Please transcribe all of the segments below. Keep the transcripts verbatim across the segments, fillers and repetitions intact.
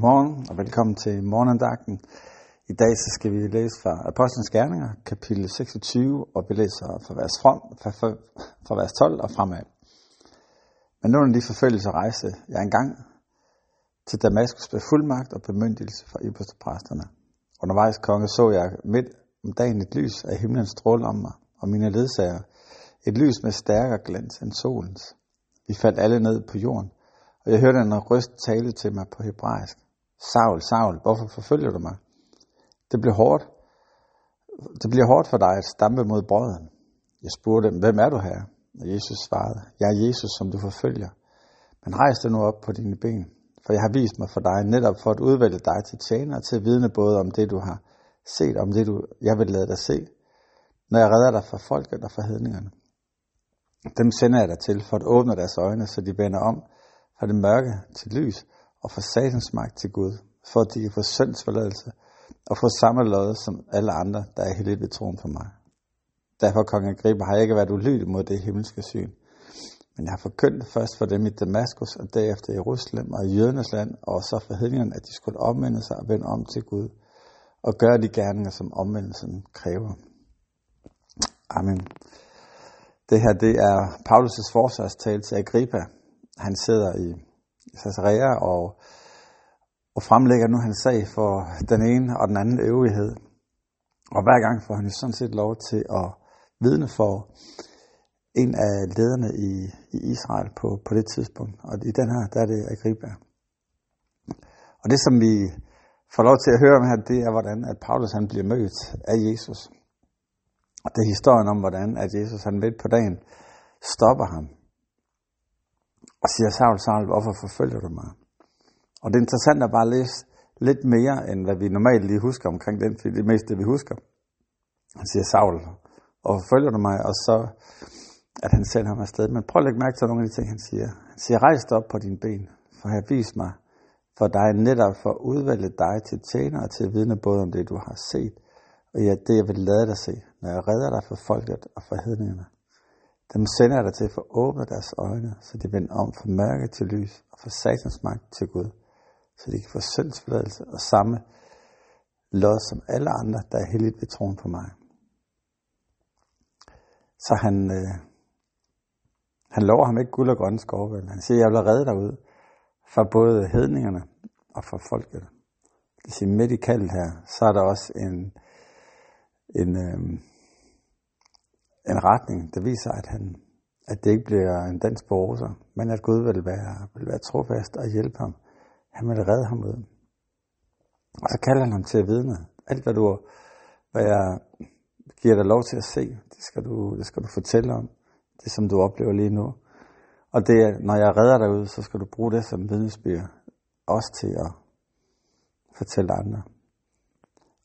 Godmorgen og velkommen til morgenandagten. I dag så skal vi læse fra Apostlenes Gerninger, kapitel seksogtyve, og vi læser fra vers, frem, fra, fra vers tolv og fremad. Men nu er lige forfølgelse og rejse, jeg engang til Damaskus blev fuldmagt og bemyndigelse fra ypperstepræsterne. Undervejs konge så jeg midt om dagen et lys af himlen stråle om mig og mine ledsager. Et lys med stærkere glans end solens. Vi faldt alle ned på jorden, og jeg hørte en røst tale til mig på hebraisk. Saul, Saul, hvorfor forfølger du mig? Det bliver hårdt. Det bliver hårdt for dig at stampe mod brødren. Jeg spurgte dem, hvem er du her? Og Jesus svarede, jeg er Jesus, som du forfølger. Men rejs dig nu op på dine ben, for jeg har vist mig for dig netop for at udvælge dig til tjener og til at vidne både om det, du har set, om det, du, jeg vil lade dig se, når jeg redder dig fra folket og fra hedningerne. Dem sender jeg dig til for at åbne deres øjne, så de vender om fra det mørke til lys og fra satans magt til Gud, for at de kan få synds forladelse og få samme lod som alle andre, der er hellige ved troen på mig. Derfor, kong Agrippa, har jeg ikke været ulydig mod det himmelske syn, men jeg har forkyndt først for dem i Damaskus og derefter i Jerusalem og i jødernes land, og så for hedningerne, at de skulle omvende sig og vende om til Gud og gøre de gerninger, som omvendelsen kræver. Amen. Det her, det er Paulus' forsvarstale til Agrippa. Han sidder i Caesarea og, og fremlægger nu hans sag for den ene og den anden øvrighed. Og hver gang får han jo sådan set lov til at vidne for en af lederne i, i Israel på, på det tidspunkt. Og i den her, der er det Agrippa. Og det, som vi får lov til at høre om her, det er, hvordan at Paulus han bliver mødt af Jesus. Og det er historien om, hvordan at Jesus han midt på dagen stopper ham og siger, Saul, Saul, hvorfor forfølger du mig? Og det er interessant at bare læse lidt mere, end hvad vi normalt lige husker omkring den, fordi det er mest det, vi husker. Han siger, Saul, hvorfor forfølger du mig? Og så, at han sender ham afsted. Men prøv at lægge mærke til nogle af de ting, han siger. Han siger, rejs dig op på dine ben, for her vis mig, for dig netop for at udvælge dig til tjener og til at vidne både om det, du har set, og ja, det jeg vil lade dig se, når jeg redder dig fra folket og fra hedningerne. Dem sender jeg dig til for at åbne deres øjne, så de vender om fra mørke til lys og fra satans magt til Gud, så de kan få syndsforladelse og samme lod som alle andre, der er hellige ved troen på mig. Så han, øh, han lover ham ikke guld og grønne skove. Han siger, jeg vil redde dig ud fra både hedningerne og fra folket. Det vil sige, midt i kaldet her, så er der også en En, øh, en retning, der viser, at, han, at det ikke bliver en dans på roser, men at Gud vil være, vil være trofast og hjælpe ham. Han vil redde ham ud. Og så kalder han ham til at vidne. Alt, hvad, du, hvad jeg giver dig lov til at se, det skal, du, det skal du fortælle om. Det, som du oplever lige nu. Og det, når jeg redder dig ud, så skal du bruge det som vidnesbyrd også til at fortælle andre.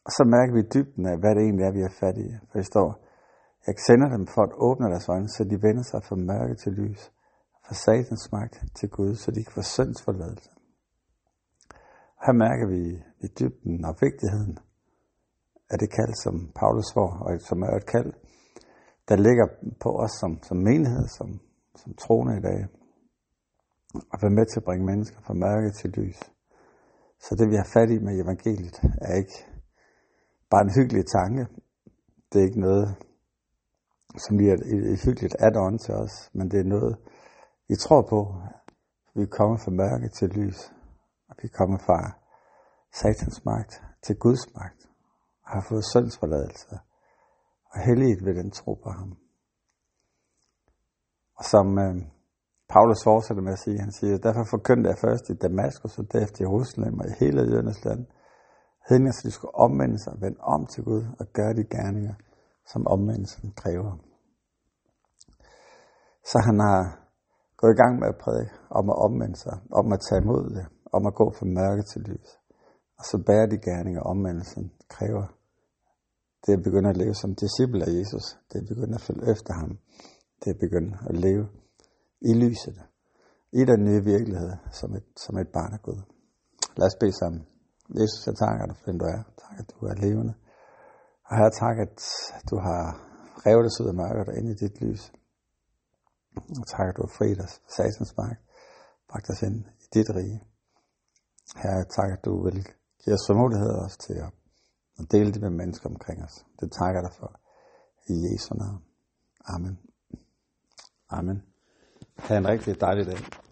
Og så mærker vi dybden af, hvad det egentlig er, vi er fat i. For det står, jeg sender dem for at åbne deres øjne, så de vender sig fra mørke til lys, fra satans magt til Gud, så de kan få syndsforladelse. Her mærker vi i dybden og vigtigheden af det kald, som Paulus får, og som er et kald, der ligger på os som, som menighed, som, som troende i dag, og være med til at bringe mennesker fra mørke til lys. Så det, vi har fat i med evangeliet, er ikke bare en hyggelig tanke. Det er ikke noget, som bliver et hyggeligt add-on til os, men det er noget, vi tror på. Vi kommer fra mørke til lys, og vi kommer fra satans magt til Guds magt, og har fået syndsforladelse og helliget ved den tro på ham. Og som øh, Paulus fortsætter med at sige, han siger, derfor forkyndte jeg først i Damaskus og derefter i Jerusalem og i hele jødernes land, hedninger, så de skulle omvende sig og vende om til Gud og gøre de gerninger, som omvendelsen kræver. Så han har gået i gang med at prædike om at omvende sig, om at tage imod det, om at gå fra mørke til lys. Og så bærer de gerninger, omvendelsen kræver. Det er begyndt at leve som disciple af Jesus. Det er begyndt at følge efter ham. Det er begyndt at leve i lyset, i den nye virkelighed, som et, som et barn af Gud. Lad os bede sammen. Jesus, jeg takker dig for den, du er. Tak, at du er levende. Og Herre, tak, at du har revet os ud af mørket og ind i dit lys. Og tak, at du har friet os fra satans magt, bragt os ind i dit rige. Herre, tak, at du vil give os formodighed også til at dele det med mennesker omkring os. Det takker jeg dig for. I Jesu navn. Amen. Amen. Ha' en rigtig dejlig dag.